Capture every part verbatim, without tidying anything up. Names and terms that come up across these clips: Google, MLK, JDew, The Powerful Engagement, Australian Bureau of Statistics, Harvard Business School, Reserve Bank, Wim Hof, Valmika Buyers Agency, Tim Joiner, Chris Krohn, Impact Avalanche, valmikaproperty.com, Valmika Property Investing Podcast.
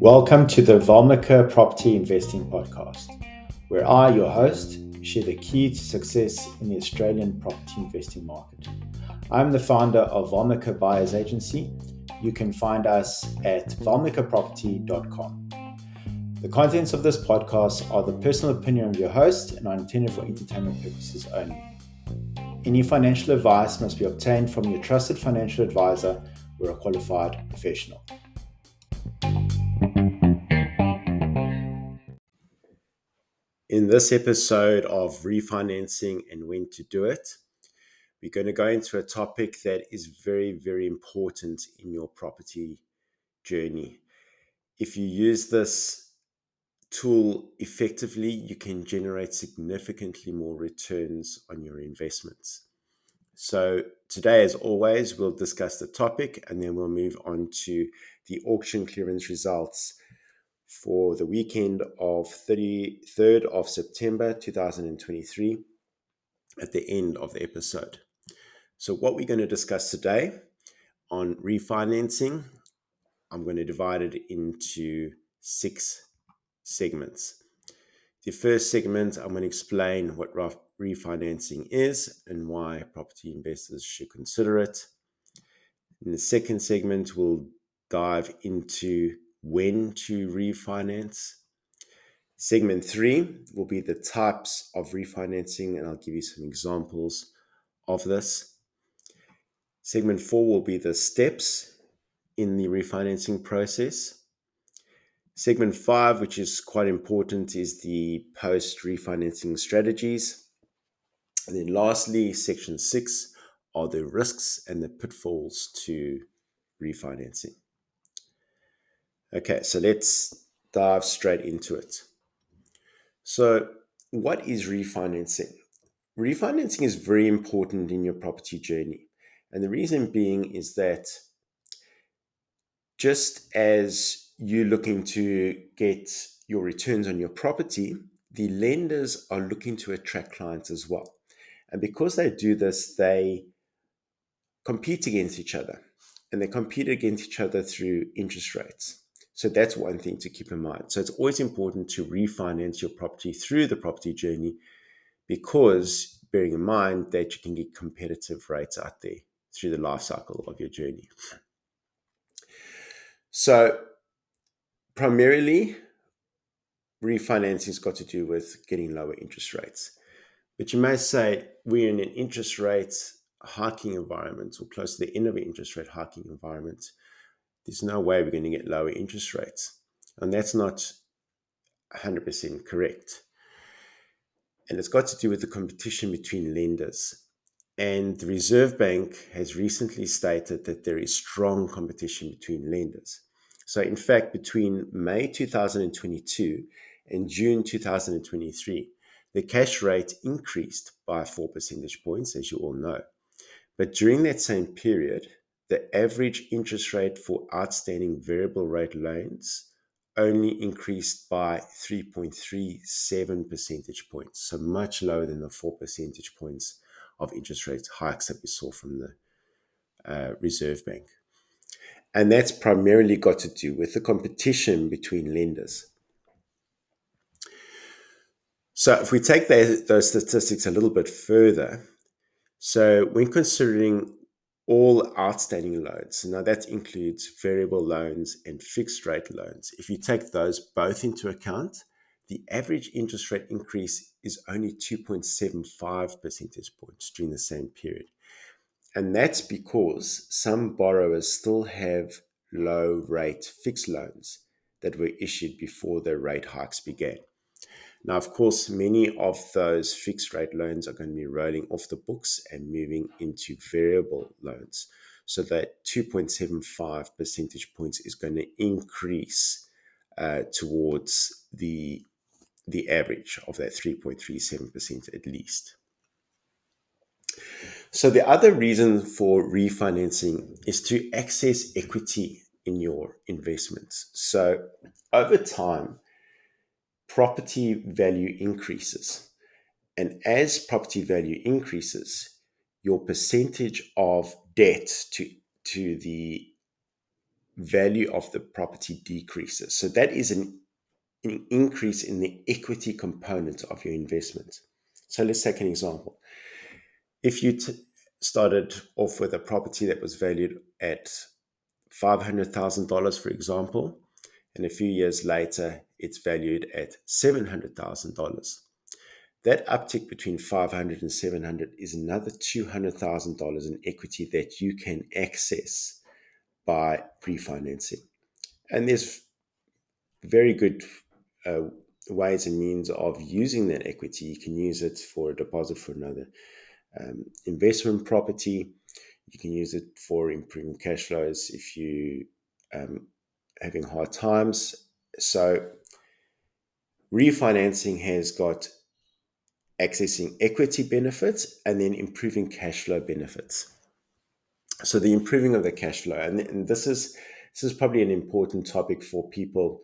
Welcome to the Valmika Property Investing Podcast, where I, your host, share the key to success in the Australian property investing market. I'm the founder of Valmika Buyers Agency. You can find us at valmika property dot com. The contents of this podcast are the personal opinion of your host and are intended for entertainment purposes only. Any financial advice must be obtained from your trusted financial advisor or a qualified professional. In this episode of refinancing and when to do it, we're going to go into a topic that is very, very important in your property journey. If you use this tool effectively, you can generate significantly more returns on your investments. So today, as always, we'll discuss the topic and then we'll move on to the auction clearance results for the weekend of thirty-third of September twenty twenty-three at the end of the episode. So what we're going to discuss today on refinancing, I'm going to divide it into six segments. The first segment, I'm going to explain what refinancing is and why property investors should consider it. In the second segment, we'll dive into when to refinance. Segment three will be the types of refinancing, and I'll give you some examples of this. Segment four will be the steps in the refinancing process. Segment five, which is quite important, is the post-refinancing strategies. And then lastly, section six are the risks and the pitfalls to refinancing. Okay, so let's dive straight into it. So what is refinancing? Refinancing is very important in your property journey. And the reason being is that just as you're looking to get your returns on your property, the lenders are looking to attract clients as well. And because they do this, they compete against each other. And they compete against each other through interest rates. So that's one thing to keep in mind. So it's always important to refinance your property through the property journey because, bearing in mind that you can get competitive rates out there through the life cycle of your journey. So primarily, refinancing has got to do with getting lower interest rates. But you may say we're in an interest rate hiking environment or close to the end of an interest rate hiking environment. There's no way we're going to get lower interest rates. And that's not one hundred percent correct. And it's got to do with the competition between lenders. And the Reserve Bank has recently stated that there is strong competition between lenders. So in fact, between May twenty twenty-two and June twenty twenty-three, the cash rate increased by four percentage points, as you all know. But during that same period, the average interest rate for outstanding variable rate loans only increased by three point three seven percentage points, so much lower than the four percentage points of interest rate hikes that we saw from the uh, Reserve Bank. And that's primarily got to do with the competition between lenders. So if we take the, those statistics a little bit further, so when considering all outstanding loans. Now that includes variable loans and fixed rate loans. If you take those both into account, the average interest rate increase is only two point seven five percentage points during the same period. And that's because some borrowers still have low rate fixed loans that were issued before the rate hikes began. Now, of course, many of those fixed rate loans are going to be rolling off the books and moving into variable loans. So that two point seven five percentage points is going to increase uh, towards the, the average of that three point three seven percent at least. So the other reason for refinancing is to access equity in your investments. So over time, property value increases. And as property value increases, your percentage of debt to, to the value of the property decreases. So that is an, an increase in the equity component of your investment. So let's take an example. If you t- started off with a property that was valued at five hundred thousand dollars, for example, and a few years later, it's valued at seven hundred thousand dollars. That uptick between five hundred and seven hundred is another two hundred thousand dollars in equity that you can access by pre-financing. And there's very good uh, ways and means of using that equity. You can use it for a deposit for another um, investment property. You can use it for improving cash flows if you um, having hard times. So refinancing has got accessing equity benefits and then improving cash flow benefits. So the improving of the cash flow, and, and this is this is probably an important topic for people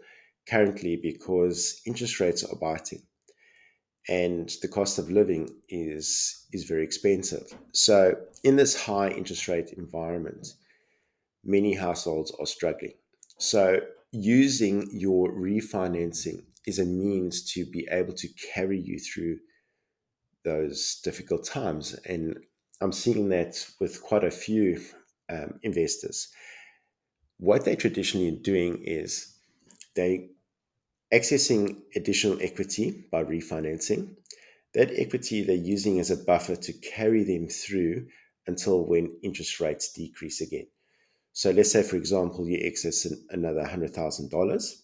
currently because interest rates are biting and the cost of living is is very expensive. So in this high interest rate environment, many households are struggling. So using your refinancing is a means to be able to carry you through those difficult times. And I'm seeing that with quite a few um, investors. What they're traditionally doing is they're accessing additional equity by refinancing. That equity they're using as a buffer to carry them through until when interest rates decrease again. So let's say, for example, you access another one hundred thousand dollars,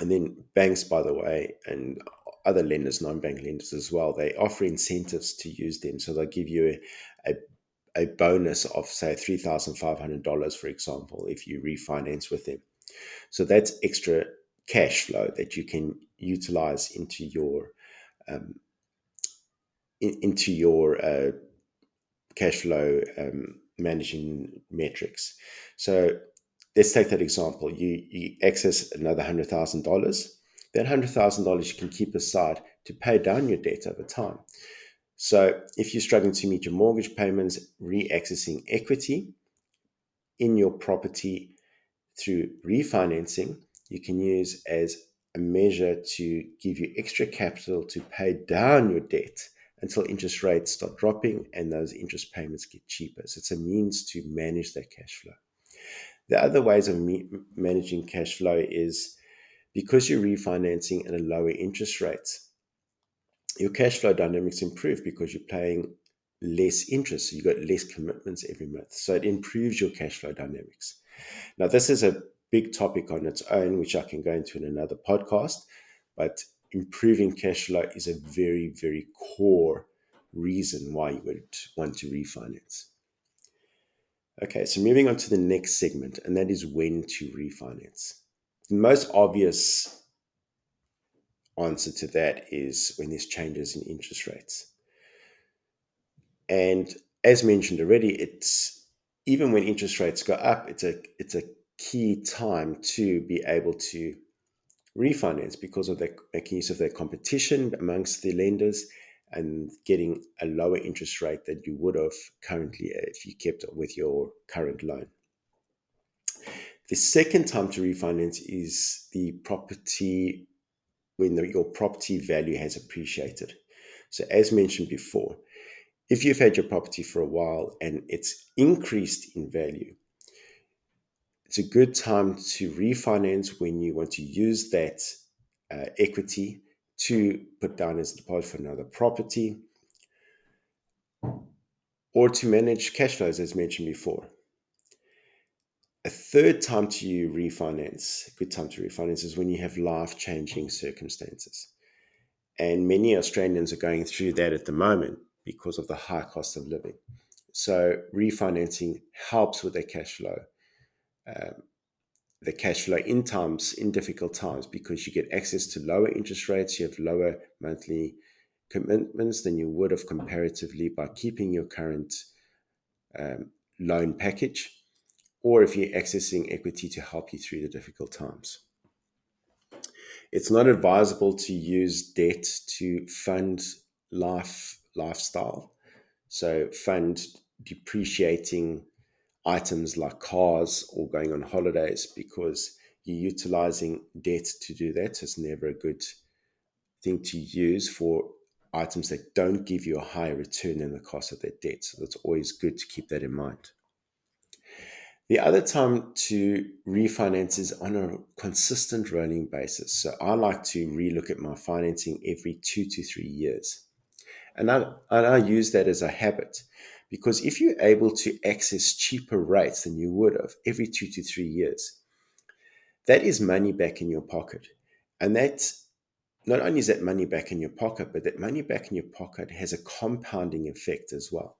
and then banks, by the way, and other lenders, non-bank lenders as well, they offer incentives to use them. So they'll give you a, a, a bonus of, say, three thousand five hundred dollars, for example, if you refinance with them. So that's extra cash flow that you can utilize into your um, in, into your uh, cash flow um managing metrics. So let's take that example. You, you access another one hundred thousand dollars. That one hundred thousand dollars you can keep aside to pay down your debt over time. So if you're struggling to meet your mortgage payments, re-accessing equity in your property through refinancing, you can use as a measure to give you extra capital to pay down your debt until interest rates start dropping and those interest payments get cheaper. So it's a means to manage that cash flow. The other ways of me- managing cash flow is because you're refinancing at a lower interest rate, your cash flow dynamics improve because you're paying less interest. So you've got less commitments every month. So it improves your cash flow dynamics. Now, this is a big topic on its own, which I can go into in another podcast, but improving cash flow is a very, very core reason why you would want to refinance. Okay, so moving on to the next segment, and that is when to refinance. The most obvious answer to that is when there's changes in interest rates. And as mentioned already, it's even when interest rates go up, it's a it's a key time to be able to refinance because of the making use of their competition amongst the lenders and getting a lower interest rate than you would have currently if you kept with your current loan. The second time to refinance is the property when the, your property value has appreciated. So as mentioned before, if you've had your property for a while and it's increased in value, it's a good time to refinance when you want to use that uh, equity to put down as a deposit for another property or to manage cash flows, as mentioned before. A third time to refinance, a good time to refinance is when you have life-changing circumstances. And many Australians are going through that at the moment because of the high cost of living. So refinancing helps with their cash flow. Um, the cash flow in times, in difficult times, because you get access to lower interest rates, you have lower monthly commitments than you would have comparatively by keeping your current um, loan package, or if you're accessing equity to help you through the difficult times. It's not advisable to use debt to fund life lifestyle, so fund depreciating items like cars or going on holidays, because you're utilizing debt to do that. So it's never a good thing to use for items that don't give you a higher return than the cost of that debt. So it's always good to keep that in mind. The other time to refinance is on a consistent rolling basis. So I like to relook at my financing every two to three years. And I, and I use that as a habit, because if you're able to access cheaper rates than you would have every two to three years, that is money back in your pocket. And that, not only is that money back in your pocket, but that money back in your pocket has a compounding effect as well.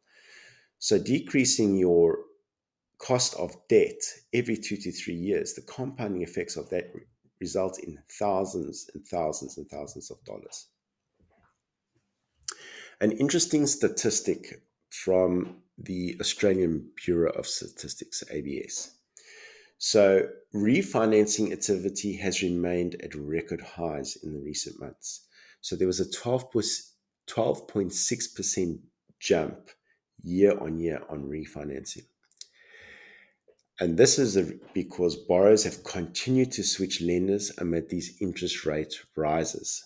So decreasing your cost of debt every two to three years, the compounding effects of that result in thousands and thousands and thousands of dollars. An interesting statistic from the Australian Bureau of Statistics, A B S. So refinancing activity has remained at record highs in the recent months. So there was a twelve point six percent jump year on year on refinancing. And this is because borrowers have continued to switch lenders amid these interest rate rises.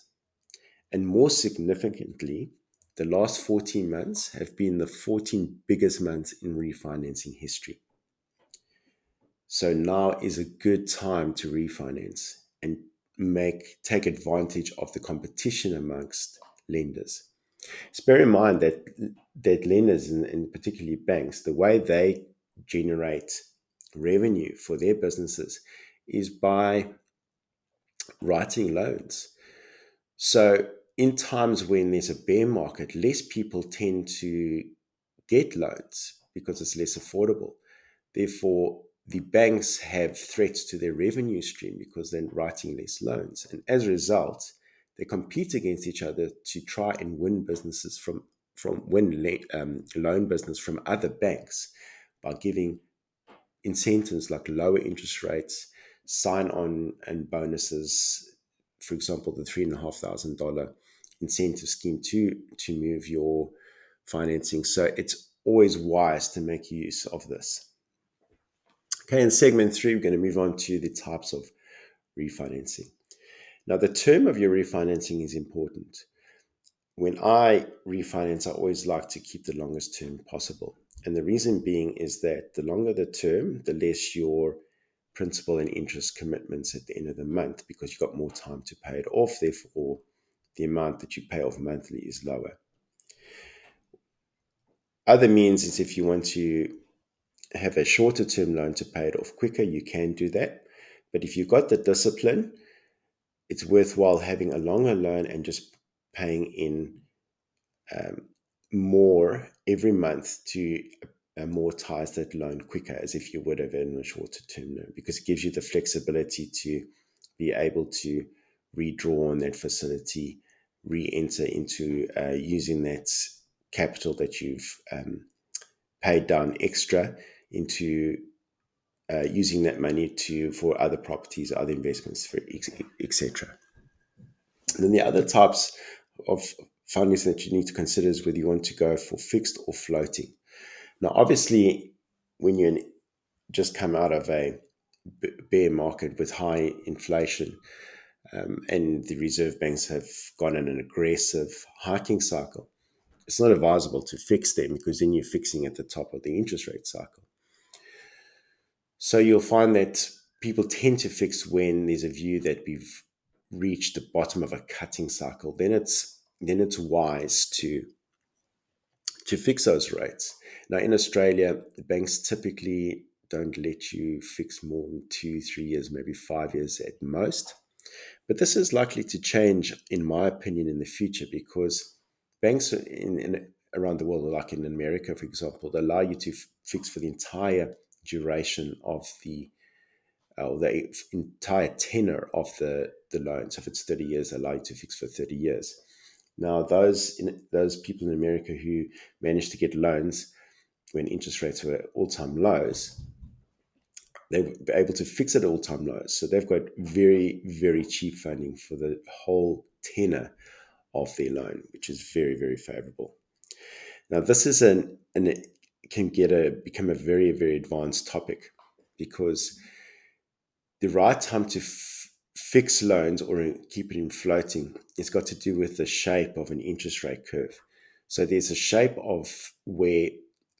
And more significantly, the last fourteen months have been the fourteen biggest months in refinancing history. So now is a good time to refinance and make take advantage of the competition amongst lenders. So bear in mind that, that lenders, and, and particularly banks, the way they generate revenue for their businesses is by writing loans. So in times when there's a bear market, less people tend to get loans because it's less affordable. Therefore, the banks have threats to their revenue stream because they're writing less loans. And as a result, they compete against each other to try and win businesses from, from win le- um, loan business from other banks by giving incentives like lower interest rates, sign-on and bonuses, for example, the three thousand five hundred dollars incentive scheme to, to move your financing. So it's always wise to make use of this. Okay, in segment three, we're going to move on to the types of refinancing. Now, the term of your refinancing is important. When I refinance, I always like to keep the longest term possible. And the reason being is that the longer the term, the less your principal and interest commitments at the end of the month, because you've got more time to pay it off. Therefore, the amount that you pay off monthly is lower. Other means is if you want to have a shorter term loan to pay it off quicker, you can do that. But if you've got the discipline, it's worthwhile having a longer loan and just paying in um, more every month to amortize that loan quicker, as if you would have in a shorter term loan, because it gives you the flexibility to be able to redraw on that facility, re-enter into uh, using that capital that you've um, paid down extra into uh, using that money to for other properties, other investments, for et cetera. And then the other types of financing that you need to consider is whether you want to go for fixed or floating. Now, obviously, when you just come out of a bear market with high inflation um, and the Reserve Banks have gone on an aggressive hiking cycle, it's not advisable to fix them, because then you're fixing at the top of the interest rate cycle. So you'll find that people tend to fix when there's a view that we've reached the bottom of a cutting cycle. Then it's then it's wise to, to fix those rates. Now, in Australia, the banks typically don't let you fix more than two, three years, maybe five years at most. But this is likely to change, in my opinion, in the future, because banks in, in around the world, like in America, for example, they allow you to f- fix for the entire duration of the or uh, the entire tenor of the, the loan. So if it's thirty years, they allow you to fix for thirty years. Now, those in, those people in America who managed to get loans when interest rates were at all-time lows, they were able to fix it at all-time lows. So they've got very, very cheap funding for the whole tenor of their loan, which is very, very favorable. Now, this is an, an can get a become a very, very advanced topic, because the right time to f- fix loans or keep it in floating, it's got to do with the shape of an interest rate curve. So there's a shape of where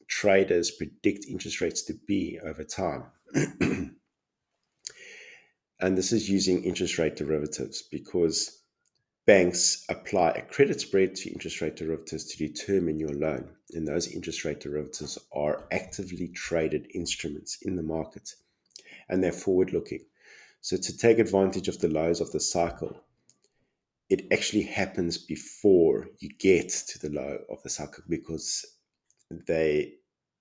traders predict interest rates to be over time. And this is using interest rate derivatives, because banks apply a credit spread to interest rate derivatives to determine your loan. And those interest rate derivatives are actively traded instruments in the market, and they're forward-looking. So to take advantage of the lows of the cycle, it actually happens before you get to the low of the cycle, because the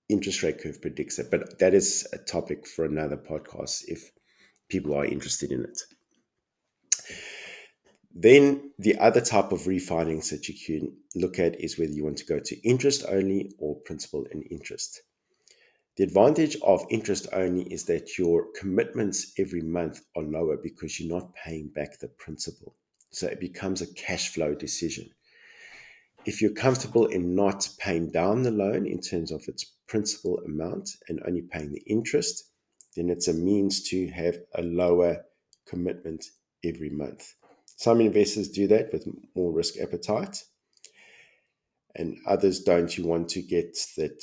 interest rate curve predicts it. But that is a topic for another podcast if people are interested in it. Then the other type of refinance that you can look at is whether you want to go to interest only or principal and interest. The advantage of interest only is that your commitments every month are lower because you're not paying back the principal. So it becomes a cash flow decision. If you're comfortable in not paying down the loan in terms of its principal amount and only paying the interest, then it's a means to have a lower commitment every month. Some investors do that with more risk appetite, and others don't. You want to get that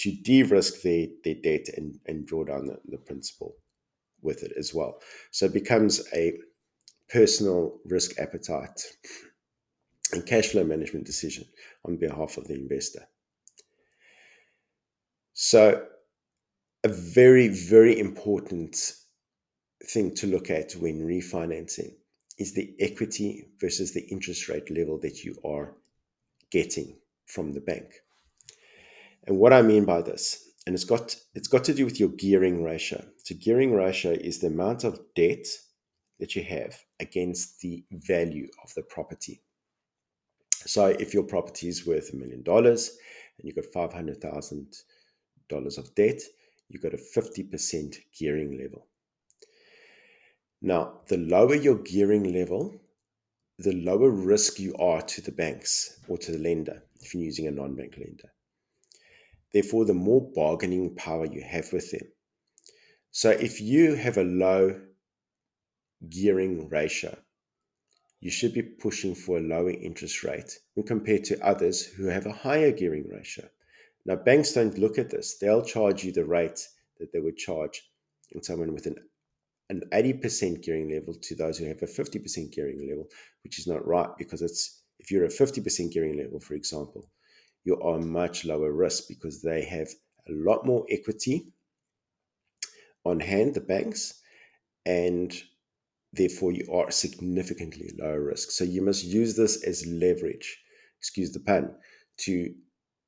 to de-risk their, their debt and, and draw down the, the principal with it as well. So it becomes a personal risk appetite and cash flow management decision on behalf of the investor. So a very, very important thing to look at when refinancing is the equity versus the interest rate level that you are getting from the bank. And what I mean by this, and it's got it's got to do with your gearing ratio. So gearing ratio is the amount of debt that you have against the value of the property. So if your property is worth a million dollars and you've got five hundred thousand dollars of debt, you've got a fifty percent gearing level. Now, the lower your gearing level, the lower risk you are to the banks or to the lender if you're using a non-bank lender. Therefore, the more bargaining power you have with them. So if you have a low gearing ratio, you should be pushing for a lower interest rate when compared to others who have a higher gearing ratio. Now, banks don't look at this. They'll charge you the rate that they would charge in someone with an an eighty percent gearing level to those who have a fifty percent gearing level, which is not right, because it's if you're a fifty percent gearing level, for example, you are much lower risk because they have a lot more equity on hand, the banks, and therefore you are significantly lower risk. So you must use this as leverage, excuse the pun, to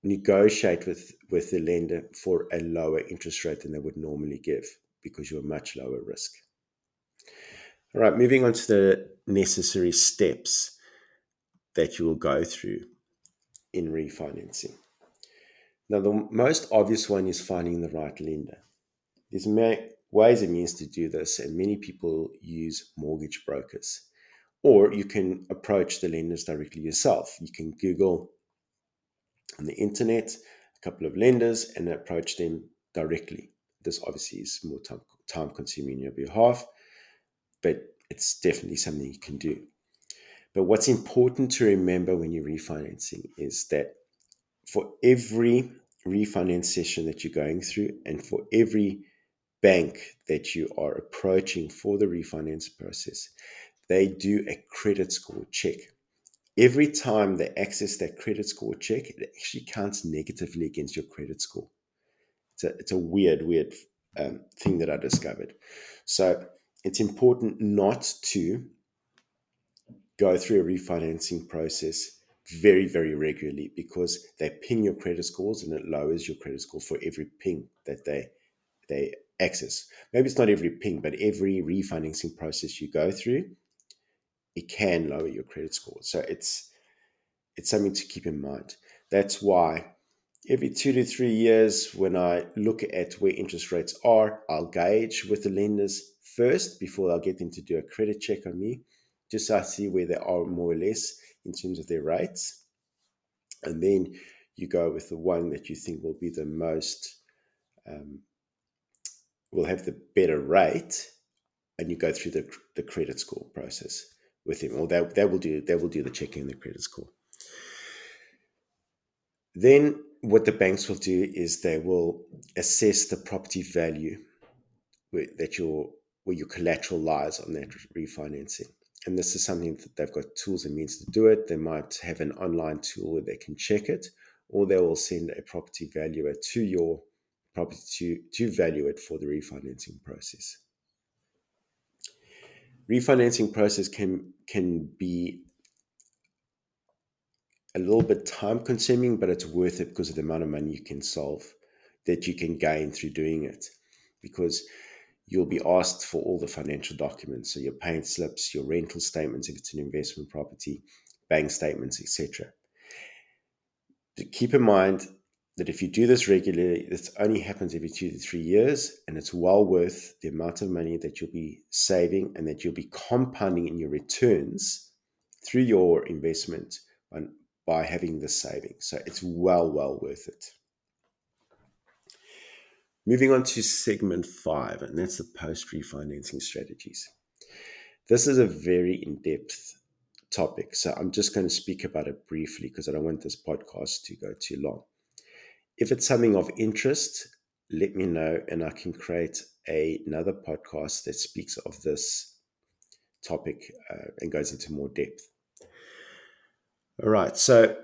negotiate with, with the lender for a lower interest rate than they would normally give, because you're much lower risk. All right, moving on to the necessary steps that you will go through in refinancing. Now, the most obvious one is finding the right lender. There's many ways and means to do this, and many people use mortgage brokers. Or you can approach the lenders directly yourself. You can Google on the internet a couple of lenders and approach them directly. This obviously is more time, time consuming on your behalf, but it's definitely something you can do. But what's important to remember when you're refinancing is that for every refinance session that you're going through and for every bank that you are approaching for the refinance process, they do a credit score check. Every time they access that credit score check, it actually counts negatively against your credit score. It's a, it's a weird, weird um, thing that I discovered. So it's important not to go through a refinancing process very, very regularly, because they ping your credit scores and it lowers your credit score for every ping that they they access. Maybe it's not every ping, but every refinancing process you go through, it can lower your credit score. So it's it's something to keep in mind. That's why every two to three years, when I look at where interest rates are, I'll gauge with the lenders first before I'll get them to do a credit check on me, just so I see where they are more or less in terms of their rates. And then you go with the one that you think will be the most, um, will have the better rate, and you go through the the credit score process with him, or they, they will do they will do the checking and the credit score. Then what the banks will do is they will assess the property value where, that your where your collateral lies on that refinancing. And this is something that they've got tools and means to do it. They might have an online tool where they can check it, or they will send a property valuer to your property to, to value it for the refinancing process. Refinancing process can can be a little bit time consuming, but it's worth it because of the amount of money you can solve, that you can gain through doing it, because you'll be asked for all the financial documents. So your payment slips, your rental statements, if it's an investment property, bank statements, et cetera. Keep in mind that if you do this regularly, this only happens every two to three years, and it's well worth the amount of money that you'll be saving and that you'll be compounding in your returns through your investment on, by having this saving. So it's well, well worth it. Moving on to segment five, and that's the post-refinancing strategies. This is a very in-depth topic, so I'm just going to speak about it briefly because I don't want this podcast to go too long. If it's something of interest, let me know, and I can create a, another podcast that speaks of this topic uh, and goes into more depth. All right, so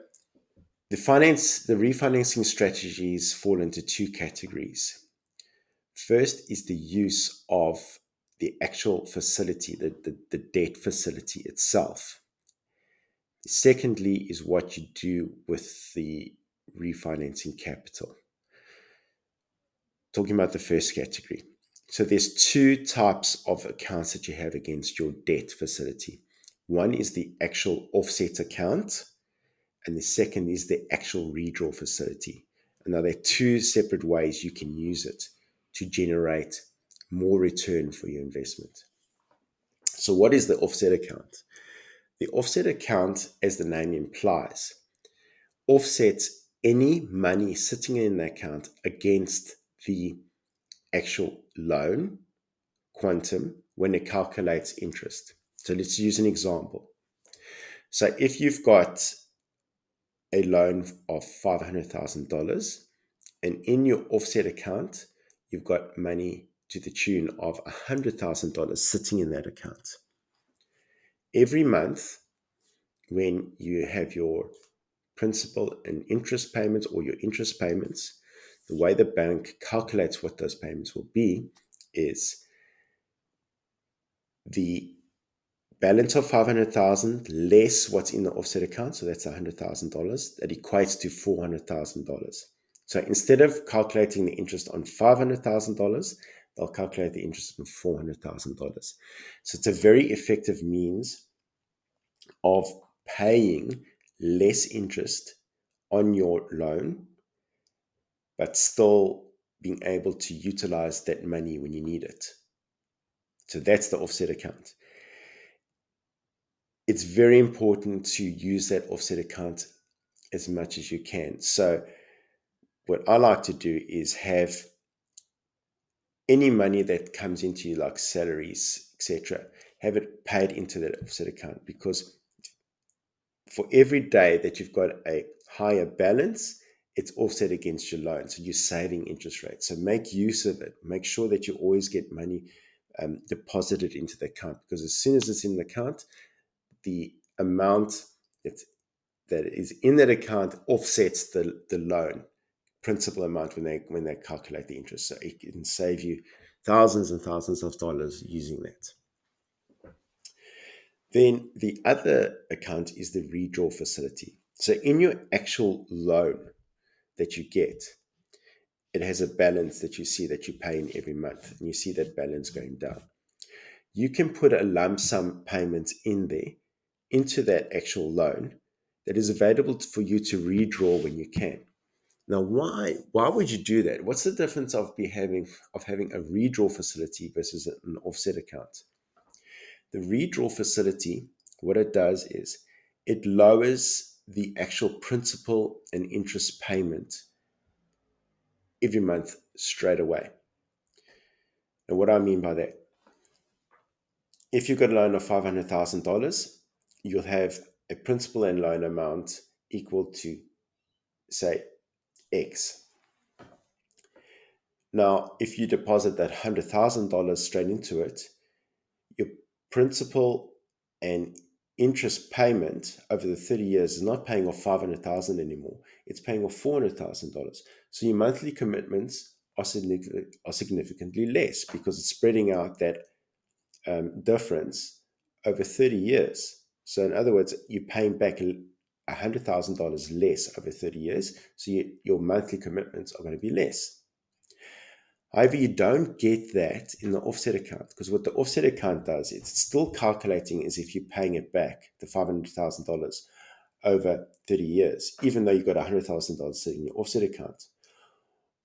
the finance, the refinancing strategies fall into two categories. First is the use of the actual facility, the, the, the debt facility itself. Secondly is what you do with the refinancing capital. Talking about the first category. So there's two types of accounts that you have against your debt facility. One is the actual offset account, and the second is the actual redraw facility. And now there are two separate ways you can use it to generate more return for your investment. So what is the offset account? The offset account, as the name implies, offsets any money sitting in the account against the actual loan quantum when it calculates interest. So let's use an example. So if you've got a loan of five hundred thousand dollars, and in your offset account, you've got money to the tune of one hundred thousand dollars sitting in that account. Every month, when you have your principal and interest payments or your interest payments, the way the bank calculates what those payments will be is the balance of five hundred thousand dollars less what's in the offset account, so that's one hundred thousand dollars, that equates to four hundred thousand dollars. So instead of calculating the interest on five hundred thousand dollars, they'll calculate the interest on four hundred thousand dollars. So it's a very effective means of paying less interest on your loan, but still being able to utilize that money when you need it. So that's the offset account. It's very important to use that offset account as much as you can. So what I like to do is have any money that comes into you, like salaries, et cetera, have it paid into that offset account, because for every day that you've got a higher balance, it's offset against your loan. So you're saving interest rates. So make use of it. Make sure that you always get money um, deposited into the account, because as soon as it's in the account, the amount that, that is in that account offsets the, the loan principal amount when they when they calculate the interest. So it can save you thousands and thousands of dollars using that. Then the other account is the redraw facility. So in your actual loan that you get, it has a balance that you see that you pay in every month, and you see that balance going down. You can put a lump sum payment in there, into that actual loan, that is available for you to redraw when you can. Now, why why would you do that? What's the difference of be having of having a redraw facility versus an offset account? The redraw facility, what it does is it lowers the actual principal and interest payment every month straight away. And what do I mean by that? If you've got a loan of five hundred thousand dollars, you'll have a principal and loan amount equal to, say, X. Now, if you deposit that one hundred thousand dollars straight into it, your principal and interest payment over the thirty years is not paying off five hundred thousand dollars anymore. It's paying off four hundred thousand dollars. So your monthly commitments are significantly less because it's spreading out that um, difference over thirty years. So in other words, you're paying back one hundred thousand dollars less over thirty years. So you, your monthly commitments are going to be less. However, you don't get that in the offset account, because what the offset account does, it's still calculating as if you're paying it back, the five hundred thousand dollars over thirty years, even though you've got one hundred thousand dollars sitting in your offset account.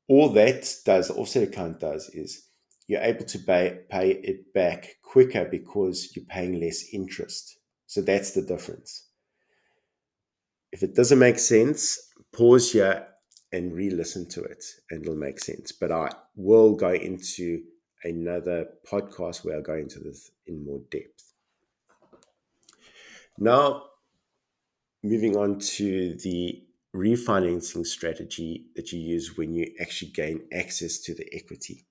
All that does, the offset account does, is you're able to pay, pay it back quicker because you're paying less interest. So that's the difference. If it doesn't make sense, pause here and re-listen to it, and it'll make sense. But I will go into another podcast where I'll go into this in more depth. Now, moving on to the refinancing strategy that you use when you actually gain access to the equity.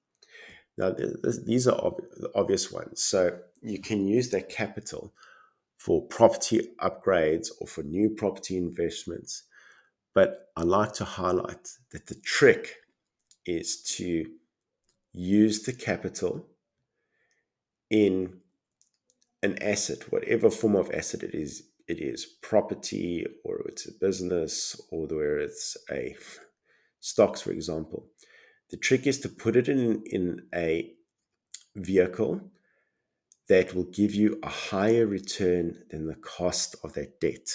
Now, th- th- these are ob- the obvious ones. So you can use that capital for property upgrades or for new property investments. But I like to highlight that the trick is to use the capital in an asset, whatever form of asset it is, it is property or it's a business or where it's a stocks, for example. The trick is to put it in, in a vehicle that will give you a higher return than the cost of that debt.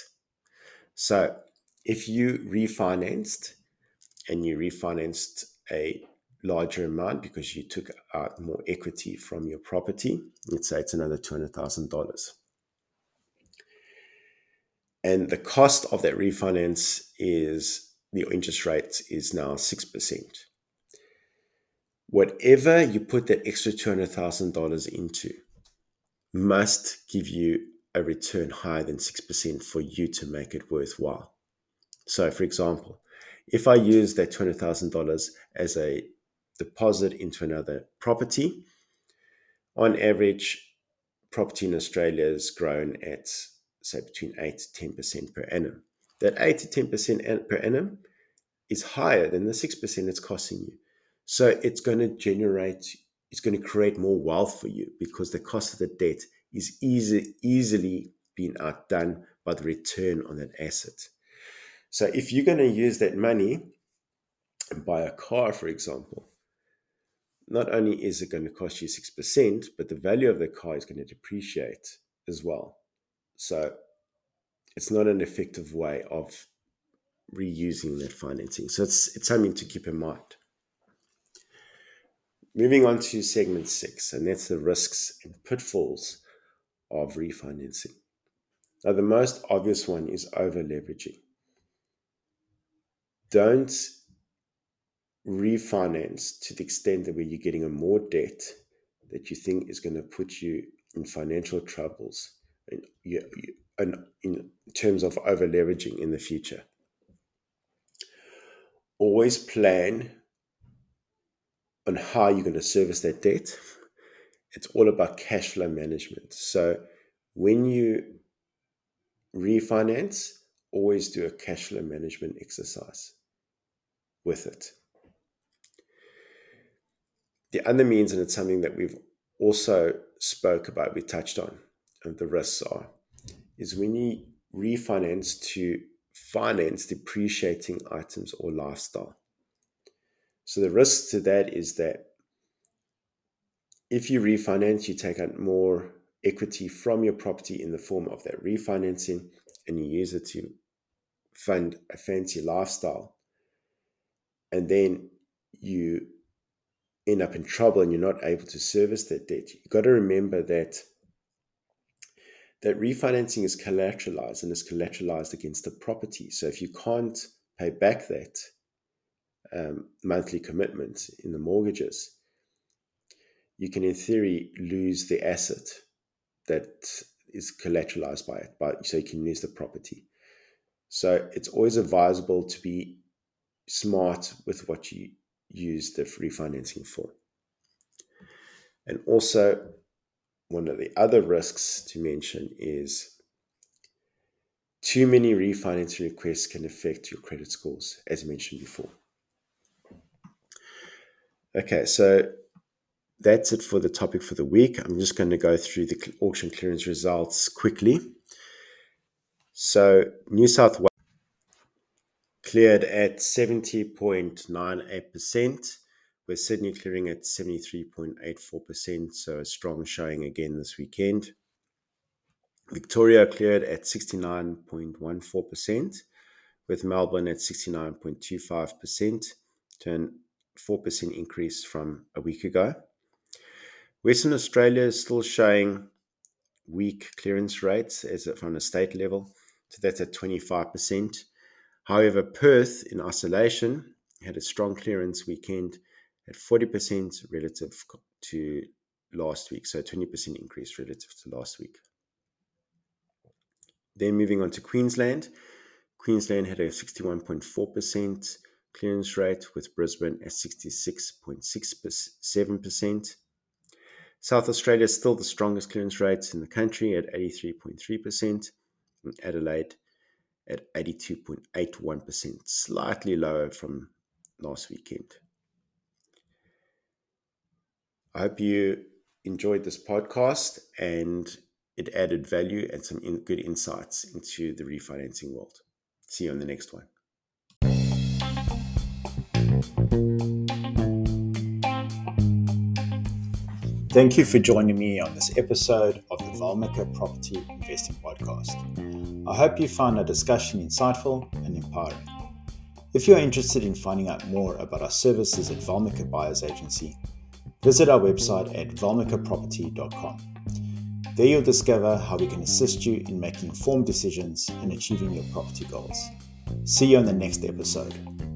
So if you refinanced and you refinanced a larger amount because you took out more equity from your property, let's say it's another two hundred thousand dollars. And the cost of that refinance is, the interest rate is now six percent. Whatever you put that extra two hundred thousand dollars into must give you a return higher than six percent for you to make it worthwhile. So, for example, if I use that two hundred thousand dollars as a deposit into another property, on average, property in Australia has grown at, say, between eight to ten percent per annum. That eight to ten percent per annum is higher than the six percent it's costing you. So it's going to generate, it's going to create more wealth for you because the cost of the debt is easy, easily being outdone by the return on that asset. So if you're going to use that money and buy a car, for example, not only is it going to cost you six percent, but the value of the car is going to depreciate as well. So it's not an effective way of reusing that financing. So it's, it's something to keep in mind. Moving on to segment six, and that's the risks and pitfalls of refinancing. Now, the most obvious one is over-leveraging. Don't refinance to the extent that where you're getting a more debt that you think is going to put you in financial troubles and you, you, and in terms of over-leveraging in the future. Always plan on how you're going to service that debt. It's all about cash flow management. So when you refinance, always do a cash flow management exercise with it. The other means, and it's something that we've also spoke about, we touched on, and the risks are, is when you refinance to finance depreciating items or lifestyle. So the risk to that is that if you refinance, you take out more equity from your property in the form of that refinancing, and you use it to fund a fancy lifestyle, and then you end up in trouble and you're not able to service that debt. You've got to remember that that refinancing is collateralized and is collateralized against the property. So if you can't pay back that um, monthly commitment in the mortgages, you can in theory lose the asset that is collateralized by it, by, so you can lose the property. So it's always advisable to be smart with what you use the refinancing for. And also, one of the other risks to mention is too many refinancing requests can affect your credit scores, as mentioned before. Okay, so that's it for the topic for the week. I'm just going to go through the auction clearance results quickly. So New South Wales cleared at seventy point nine eight percent, with Sydney clearing at seventy-three point eight four percent, so a strong showing again this weekend. Victoria cleared at sixty-nine point one four percent, with Melbourne at sixty-nine point two five percent, to an four percent increase from a week ago. Western Australia is still showing weak clearance rates as from a state level, so that's at twenty-five percent. However, Perth in isolation had a strong clearance weekend at forty percent relative to last week, so a twenty percent increase relative to last week. Then moving on to Queensland. Queensland had a sixty-one point four percent clearance rate, with Brisbane at sixty-six point six seven percent. South Australia is still the strongest clearance rates in the country at eighty-three point three percent, and Adelaide at eighty-two point eight one percent, slightly lower from last weekend. I hope you enjoyed this podcast and it added value and some in- good insights into the refinancing world. See you on the next one. Thank you for joining me on this episode of the Valmika Property Investing Podcast. I hope you found our discussion insightful and empowering. If you're interested in finding out more about our services at Valmika Buyers Agency, visit our website at valmika property dot com. There you'll discover how we can assist you in making informed decisions and achieving your property goals. See you on the next episode.